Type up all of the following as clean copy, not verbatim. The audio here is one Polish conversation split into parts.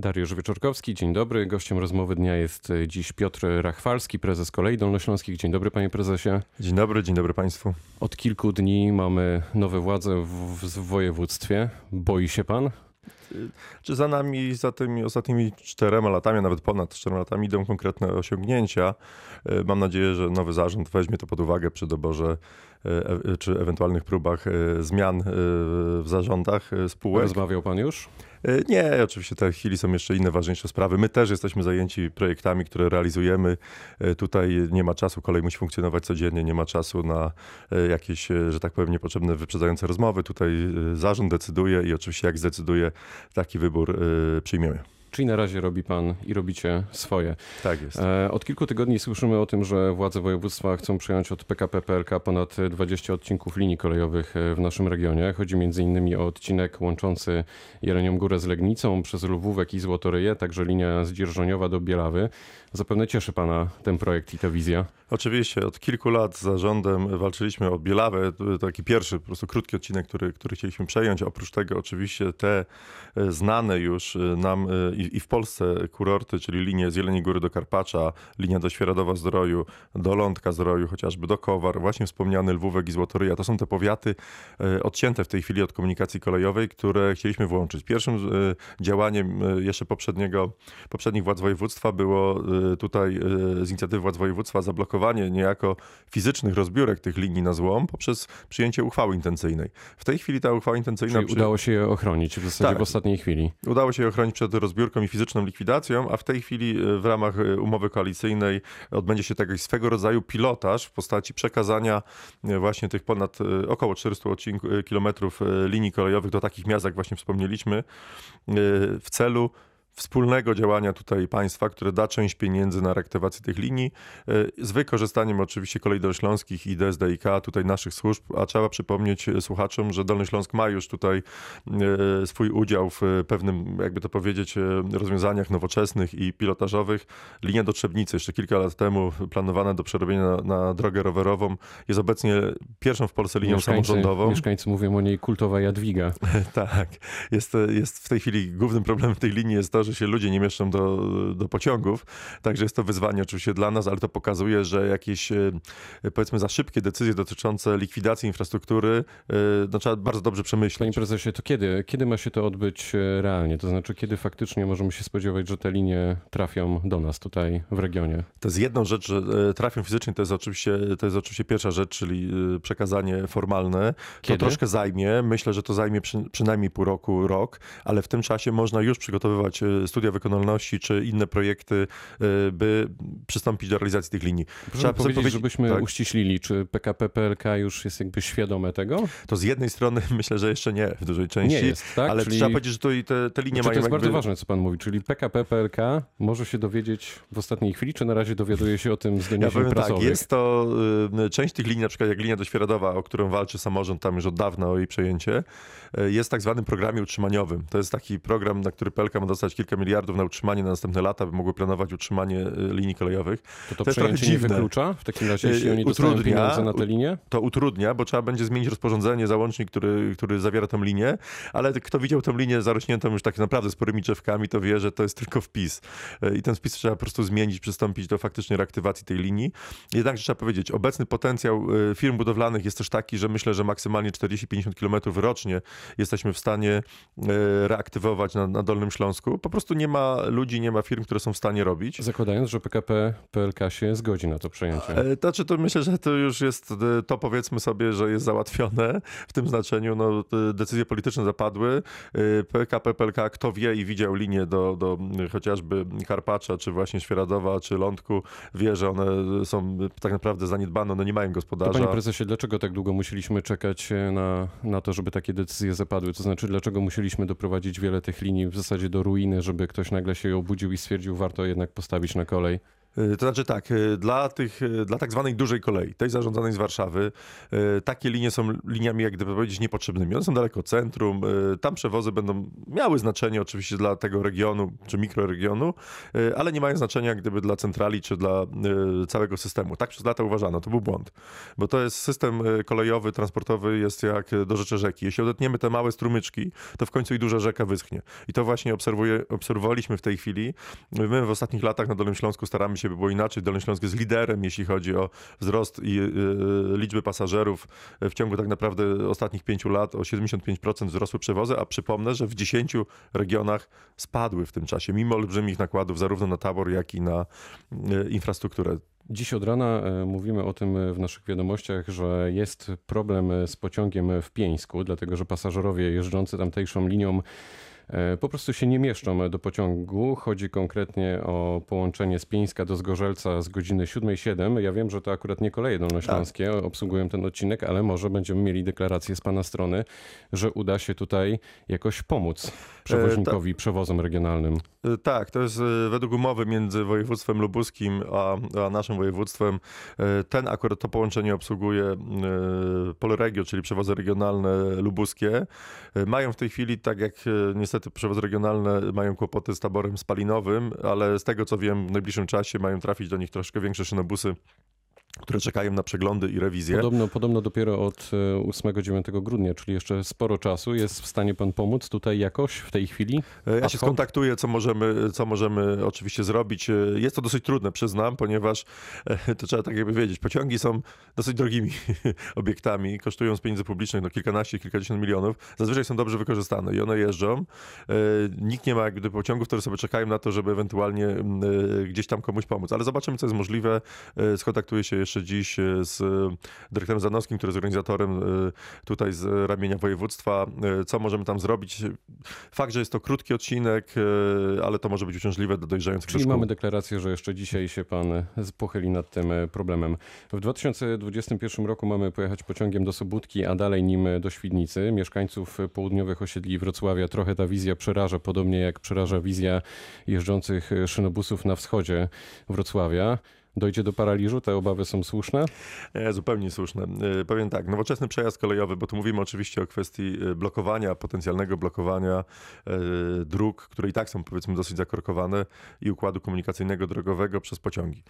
Dariusz Wieczorkowski, dzień dobry. Gościem Rozmowy Dnia jest dziś Piotr Rachwalski, prezes Kolei Dolnośląskich. Dzień dobry, panie prezesie. Dzień dobry państwu. Od kilku dni mamy nowe władze w województwie. Boi się pan? Czy za tymi ostatnimi 4 latami, a nawet ponad 4 latami idą konkretne osiągnięcia. Mam nadzieję, że nowy zarząd weźmie to pod uwagę przy doborze czy ewentualnych próbach zmian w zarządach spółek. Rozmawiał pan już? Nie, oczywiście w tej chwili są jeszcze inne ważniejsze sprawy. My też jesteśmy zajęci projektami, które realizujemy. Tutaj nie ma czasu, kolej musi funkcjonować codziennie, nie ma czasu na jakieś, że tak powiem, niepotrzebne wyprzedzające rozmowy. Tutaj zarząd decyduje i oczywiście jak zdecyduje, taki wybór przyjmiemy. Czyli na razie robi pan i robicie swoje. Tak jest. Od kilku tygodni słyszymy o tym, że władze województwa chcą przejąć od PKP PLK ponad 20 odcinków linii kolejowych w naszym regionie. Chodzi m.in. o odcinek łączący Jelenią Górę z Legnicą przez Lubówek i Złotoryję, także linia z Dzierżoniowa do Bielawy. Zapewne cieszy pana ten projekt i ta wizja. Oczywiście. Od kilku lat z zarządem walczyliśmy o Bielawę. To taki pierwszy, po prostu krótki odcinek, który chcieliśmy przejąć. Oprócz tego oczywiście te znane już nam i w Polsce kurorty, czyli linie z Jeleniej Góry do Karpacza, linia do Świeradowa-Zdroju, do Lądka Zdroju, chociażby do Kowar, właśnie wspomniany Lwówek i Złotoryja. To są te powiaty odcięte w tej chwili od komunikacji kolejowej, które chcieliśmy włączyć. Pierwszym działaniem jeszcze poprzednich władz województwa było tutaj z inicjatywy władz województwa zablokowanie niejako fizycznych rozbiórek tych linii na złom poprzez przyjęcie uchwały intencyjnej. W tej chwili ta uchwała intencyjna... udało się je ochronić w zasadzie w ostatniej chwili. Udało się je ochronić przed rozbiórką i fizyczną likwidacją, a w tej chwili w ramach umowy koalicyjnej odbędzie się taki swego rodzaju pilotaż w postaci przekazania właśnie tych ponad około 400 kilometrów linii kolejowych do takich miast, jak właśnie wspomnieliśmy, w celu wspólnego działania tutaj państwa, które da część pieniędzy na reaktywację tych linii z wykorzystaniem oczywiście Kolei Dolnośląskich i DSDiK, tutaj naszych służb, a trzeba przypomnieć słuchaczom, że Dolny Śląsk ma już tutaj swój udział w pewnym, jakby to powiedzieć, rozwiązaniach nowoczesnych i pilotażowych. Linia do Trzebnicy, jeszcze kilka lat temu planowana do przerobienia na drogę rowerową, jest obecnie pierwszą w Polsce linią samorządową. Mieszkańcy mówią o niej kultowa Jadwiga. Tak. Jest w tej chwili głównym problemem tej linii jest to, że się ludzie nie mieszczą do pociągów. Także jest to wyzwanie oczywiście dla nas, ale to pokazuje, że jakieś powiedzmy za szybkie decyzje dotyczące likwidacji infrastruktury no, trzeba bardzo dobrze przemyśleć. Panie prezesie, to kiedy ma się to odbyć realnie? To znaczy, kiedy faktycznie możemy się spodziewać, że te linie trafią do nas tutaj w regionie? To jest jedną rzecz, że trafią fizycznie, to jest oczywiście pierwsza rzecz, czyli przekazanie formalne. Kiedy? To troszkę zajmie. Myślę, że to zajmie przynajmniej pół roku, rok, ale w tym czasie można już przygotowywać studia wykonalności czy inne projekty, by przystąpić do realizacji tych linii. Trzeba powiedzieć, żebyśmy uściślili, czy PKP PLK już jest jakby świadome tego? To z jednej strony myślę, że jeszcze nie w dużej części, nie jest, tak? Ale czyli... trzeba powiedzieć, że tutaj te linie mają... To jest bardzo ważne, co pan mówi, czyli PKP PLK może się dowiedzieć w ostatniej chwili, czy na razie dowiaduje się o tym z doniesień prasowych? Tak, jest to część tych linii, na przykład jak linia do Świeradowa, o którą walczy samorząd, tam już od dawna o jej przejęcie, jest w tak zwanym programie utrzymaniowym. To jest taki program, na który PLK ma dostać kilka miliardów na utrzymanie na następne lata, by mogły planować utrzymanie linii kolejowych. To jest trochę dziwne. Nie wyklucza w takim razie, jeśli oni dostają pieniądze na te linie? To utrudnia, bo trzeba będzie zmienić rozporządzenie, załącznik, który zawiera tą linię, ale kto widział tą linię zarośniętą już tak naprawdę sporymi drzewkami, to wie, że to jest tylko wpis. I ten wpis trzeba po prostu zmienić, przystąpić do faktycznie reaktywacji tej linii. Jednakże trzeba powiedzieć, obecny potencjał firm budowlanych jest też taki, że myślę, że maksymalnie 40-50 km rocznie jesteśmy w stanie reaktywować na Dolnym Śląsku. Po prostu nie ma ludzi, nie ma firm, które są w stanie robić. Zakładając, że PKP PLK się zgodzi na to przejęcie. To myślę, że to już jest, to powiedzmy sobie, że jest załatwione w tym znaczeniu. No, decyzje polityczne zapadły. PKP PLK, kto wie i widział linię do chociażby Karpacza, czy właśnie Świeradowa, czy Lądku, wie, że one są tak naprawdę zaniedbane, one nie mają gospodarza. To, panie prezesie, dlaczego tak długo musieliśmy czekać na to, żeby takie decyzje zapadły? To znaczy, dlaczego musieliśmy doprowadzić wiele tych linii w zasadzie do ruiny, żeby ktoś nagle się obudził i stwierdził, warto jednak postawić na kolej? To znaczy tak, dla tak zwanej dużej kolei, tej zarządzanej z Warszawy, takie linie są liniami, jak gdyby powiedzieć, niepotrzebnymi. One są daleko od centrum, tam przewozy będą miały znaczenie oczywiście dla tego regionu czy mikroregionu, ale nie mają znaczenia jak gdyby dla centrali czy dla całego systemu. Tak przez lata uważano, to był błąd, bo to jest system kolejowy, transportowy jest jak dożycze rzeki. Jeśli odetniemy te małe strumyczki, to w końcu i duża rzeka wyschnie. I to właśnie obserwowaliśmy w tej chwili. My w ostatnich latach na Dolnym Śląsku staramy się, by było inaczej. Dolny Śląsk jest liderem, jeśli chodzi o wzrost i liczby pasażerów. W ciągu tak naprawdę ostatnich 5 lat o 75% wzrosły przewozy, a przypomnę, że w 10 regionach spadły w tym czasie, mimo olbrzymich nakładów zarówno na tabor, jak i na infrastrukturę. Dziś od rana mówimy o tym w naszych wiadomościach, że jest problem z pociągiem w Pieńsku, dlatego że pasażerowie jeżdżący tamtejszą linią po prostu się nie mieszczą do pociągu. Chodzi konkretnie o połączenie z Pińska do Zgorzelca z godziny 7:07. Ja wiem, że to akurat nie Koleje Dolnośląskie obsługują ten odcinek, ale może będziemy mieli deklarację z pana strony, że uda się tutaj jakoś pomóc przewoźnikowi, przewozom regionalnym. Tak, to jest według umowy między województwem lubuskim a naszym województwem. Ten akurat to połączenie obsługuje Polregio, czyli przewozy regionalne lubuskie. Mają w tej chwili, tak jak niestety przewozy regionalne mają kłopoty z taborem spalinowym, ale z tego co wiem w najbliższym czasie mają trafić do nich troszkę większe szynobusy, które czekają na przeglądy i rewizje. Podobno dopiero od 8-9 grudnia, czyli jeszcze sporo czasu. Jest w stanie pan pomóc tutaj jakoś w tej chwili? Ja się skontaktuję, co możemy oczywiście zrobić. Jest to dosyć trudne, przyznam, ponieważ to trzeba tak jakby wiedzieć. Pociągi są dosyć drogimi obiektami. Kosztują z pieniędzy publicznych kilkanaście, kilkadziesiąt milionów. Zazwyczaj są dobrze wykorzystane i one jeżdżą. Nikt nie ma jakby pociągów, które sobie czekają na to, żeby ewentualnie gdzieś tam komuś pomóc. Ale zobaczymy, co jest możliwe. Skontaktuję się jeszcze dziś z dyrektorem Zanowskim, który jest organizatorem tutaj z ramienia województwa. Co możemy tam zrobić? Fakt, że jest to krótki odcinek, ale to może być uciążliwe do dojrzających do szkół. Mamy deklarację, że jeszcze dzisiaj się pan pochyli nad tym problemem. W 2021 roku mamy pojechać pociągiem do Sobótki, a dalej nim do Świdnicy. Mieszkańców południowych osiedli Wrocławia trochę ta wizja przeraża, podobnie jak przeraża wizja jeżdżących szynobusów na wschodzie Wrocławia. Dojdzie do paraliżu? Te obawy są słuszne? Zupełnie słuszne. Powiem tak, nowoczesny przejazd kolejowy, bo tu mówimy oczywiście o kwestii blokowania, potencjalnego blokowania dróg, które i tak są powiedzmy dosyć zakorkowane i układu komunikacyjnego drogowego przez pociągi.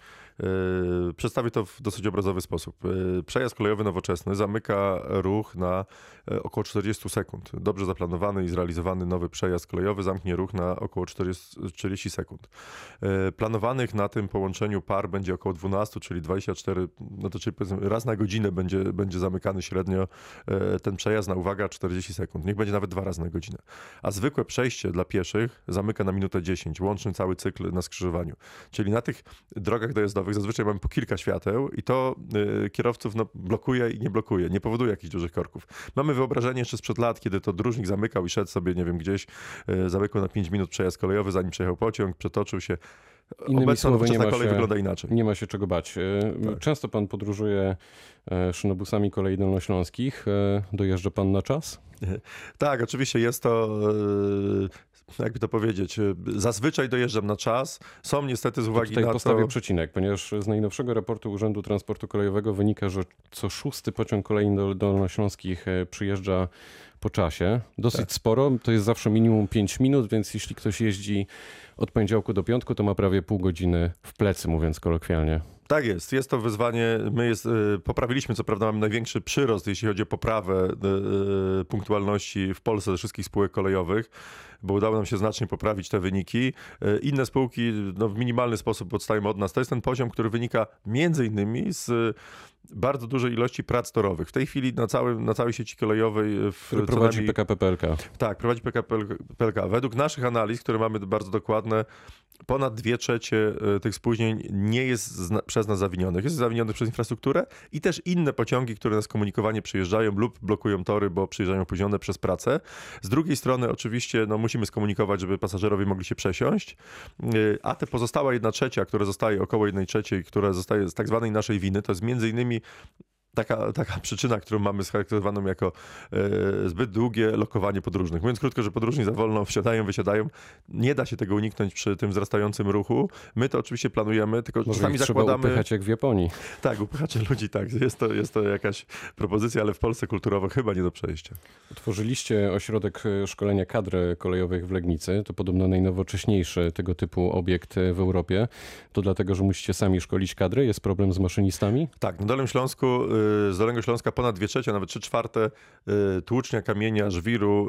Przedstawię to w dosyć obrazowy sposób. Przejazd kolejowy nowoczesny zamyka ruch na około 40 sekund. Dobrze zaplanowany i zrealizowany nowy przejazd kolejowy zamknie ruch na około 40 sekund. Planowanych na tym połączeniu par będzie około 12, czyli 24, no to czyli powiedzmy raz na godzinę będzie zamykany średnio ten przejazd na, uwaga, 40 sekund. Niech będzie nawet 2 razy na godzinę. A zwykłe przejście dla pieszych zamyka na minutę 10, łącznie cały cykl na skrzyżowaniu. Czyli na tych drogach dojazdowych zazwyczaj mamy po kilka świateł i to kierowców blokuje i nie blokuje, nie powoduje jakichś dużych korków. Mamy wyobrażenie jeszcze sprzed lat, kiedy to dróżnik zamykał i szedł sobie, nie wiem, gdzieś, zamykał na 5 minut przejazd kolejowy, zanim przejechał pociąg, przetoczył się. Innymi słowy, nie ma kolej wygląda inaczej. Nie ma się czego bać. Tak. Często pan podróżuje szynobusami Kolei Dolnośląskich. Dojeżdża pan na czas? Tak, oczywiście jest to, jakby to powiedzieć, zazwyczaj dojeżdżam na czas. Są niestety z uwagi na to... Tutaj postawię przecinek, ponieważ z najnowszego raportu Urzędu Transportu Kolejowego wynika, że co 6. pociąg Kolei Dolnośląskich przyjeżdża po czasie. Dosyć sporo, to jest zawsze minimum 5 minut, więc jeśli ktoś jeździ od poniedziałku do piątku, to ma prawie pół godziny w plecy, mówiąc kolokwialnie. Tak jest, jest to wyzwanie. My poprawiliśmy, co prawda mamy największy przyrost, jeśli chodzi o poprawę punktualności w Polsce ze wszystkich spółek kolejowych, bo udało nam się znacznie poprawić te wyniki. Inne spółki w minimalny sposób odstają od nas. To jest ten poziom, który wynika między innymi z bardzo dużej ilości prac torowych. W tej chwili na całej sieci kolejowej... Prowadzi PKP PLK. Tak, prowadzi PKP PLK. Według naszych analiz, które mamy bardzo dokładne, ponad 2/3 tych spóźnień nie jest przez nas zawinionych. Jest zawinionych przez infrastrukturę i też inne pociągi, które nas komunikowanie przyjeżdżają lub blokują tory, bo przyjeżdżają opóźnione przez pracę. Z drugiej strony oczywiście musimy skomunikować, żeby pasażerowie mogli się przesiąść, a te pozostała 1/3, która zostaje, około 1/3, która zostaje z tak zwanej naszej winy, to jest między innymi taka przyczyna, którą mamy scharakteryzowaną jako zbyt długie lokowanie podróżnych. Mówiąc krótko, że podróżni za wolno wsiadają, wysiadają. Nie da się tego uniknąć przy tym wzrastającym ruchu. My to oczywiście planujemy, tylko może czasami zakładamy... Trzeba upychać jak w Japonii. Tak, upychacie ludzi, tak. Jest to jakaś propozycja, ale w Polsce kulturowo chyba nie do przejścia. Otworzyliście ośrodek szkolenia kadry kolejowych w Legnicy. To podobno najnowocześniejszy tego typu obiekt w Europie. To dlatego, że musicie sami szkolić kadry? Jest problem z maszynistami? Tak, na Dolnym Śląsku, z Dolnego Śląska ponad 2/3, nawet 3/4 tłucznia, kamienia, żwiru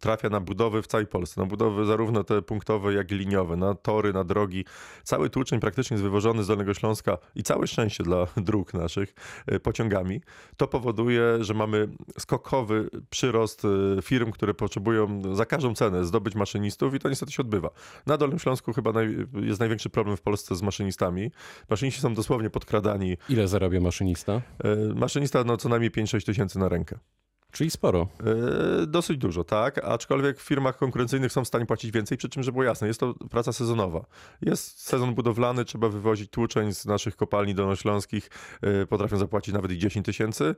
trafia na budowy w całej Polsce. Na budowy zarówno te punktowe, jak i liniowe, na tory, na drogi. Cały tłuczeń praktycznie jest wywożony z Dolnego Śląska i całe szczęście dla dróg naszych pociągami. To powoduje, że mamy skokowy przyrost firm, które potrzebują za każdą cenę zdobyć maszynistów i to niestety się odbywa. Na Dolnym Śląsku chyba jest największy problem w Polsce z maszynistami. Maszyniści są dosłownie podkradani. Ile zarabia maszynista? Maszynista co najmniej 5-6 tysięcy na rękę. Czyli sporo. Dosyć dużo, tak. Aczkolwiek w firmach konkurencyjnych są w stanie płacić więcej, przy czym, żeby było jasne, jest to praca sezonowa. Jest sezon budowlany, trzeba wywozić tłuczeń z naszych kopalni dolnośląskich. Potrafią zapłacić nawet i 10 tysięcy.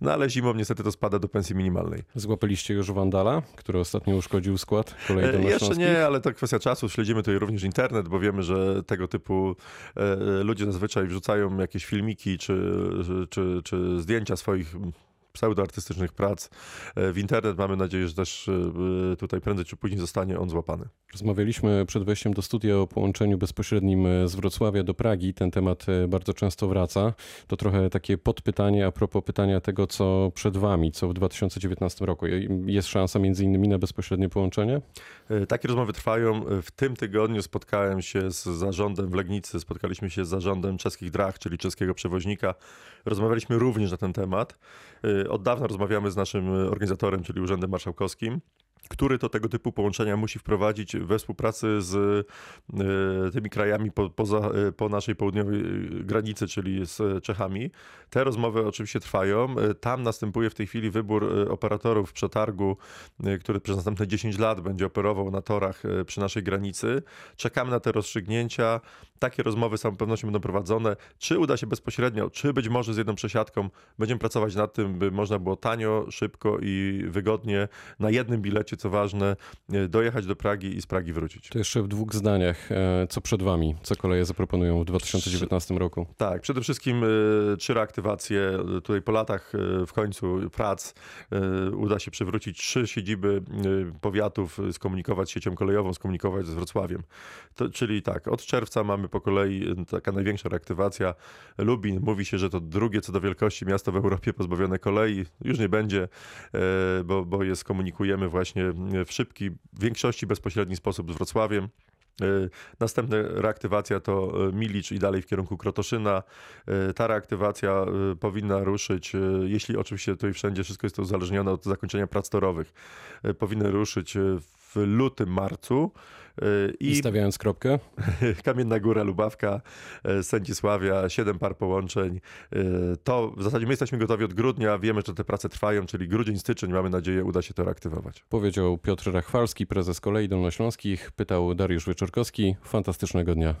No ale zimą niestety to spada do pensji minimalnej. Złapaliście już wandala, który ostatnio uszkodził skład kolei dolnośląskich? Jeszcze nie, ale to kwestia czasu. Śledzimy tutaj również internet, bo wiemy, że tego typu ludzie zazwyczaj wrzucają jakieś filmiki czy zdjęcia swoich pseudoartystycznych prac w internet. Mamy nadzieję, że też tutaj prędzej czy później zostanie on złapany. Rozmawialiśmy przed wejściem do studia o połączeniu bezpośrednim z Wrocławia do Pragi. Ten temat bardzo często wraca. To trochę takie podpytanie a propos pytania tego, co przed wami, co w 2019 roku. Jest szansa między innymi na bezpośrednie połączenie? Takie rozmowy trwają. W tym tygodniu spotkałem się z zarządem w Legnicy. Spotkaliśmy się z zarządem Czeskich Drag, czyli czeskiego przewoźnika. Rozmawialiśmy również na ten temat. Od dawna rozmawiamy z naszym organizatorem, czyli Urzędem Marszałkowskim, który to tego typu połączenia musi wprowadzić we współpracy z tymi krajami po naszej południowej granicy, czyli z Czechami. Te rozmowy oczywiście trwają. Tam następuje w tej chwili wybór operatorów przetargu, który przez następne 10 lat będzie operował na torach przy naszej granicy. Czekamy na te rozstrzygnięcia. Takie rozmowy z całą pewnością będą prowadzone. Czy uda się bezpośrednio, czy być może z jedną przesiadką. Będziemy pracować nad tym, by można było tanio, szybko i wygodnie na jednym bilecie, co ważne, dojechać do Pragi i z Pragi wrócić. To jeszcze w dwóch zdaniach, co przed wami, co koleje zaproponują w 2019 roku? Tak, przede wszystkim trzy reaktywacje. Tutaj po latach w końcu prac uda się przywrócić 3 siedziby powiatów, skomunikować z siecią kolejową, skomunikować z Wrocławiem. Czyli tak, od czerwca mamy po kolei taka największa reaktywacja. Lubin, mówi się, że to drugie co do wielkości miasto w Europie pozbawione kolei. Już nie będzie, bo je skomunikujemy właśnie w szybki, w większości bezpośredni sposób z Wrocławiem. Następna reaktywacja to Milicz i dalej w kierunku Krotoszyna. Ta reaktywacja powinna ruszyć, jeśli oczywiście tutaj wszędzie wszystko jest to uzależnione od zakończenia prac torowych, powinny ruszyć w lutym, marcu. I stawiając kropkę. Kamienna Góra, Lubawka, Sędzisławia, 7 par połączeń. To w zasadzie my jesteśmy gotowi od grudnia. Wiemy, że te prace trwają, czyli grudzień, styczeń. Mamy nadzieję, uda się to reaktywować. Powiedział Piotr Rachwalski, prezes Kolei Dolnośląskich. Pytał Dariusz Wieczorkowski. Fantastycznego dnia.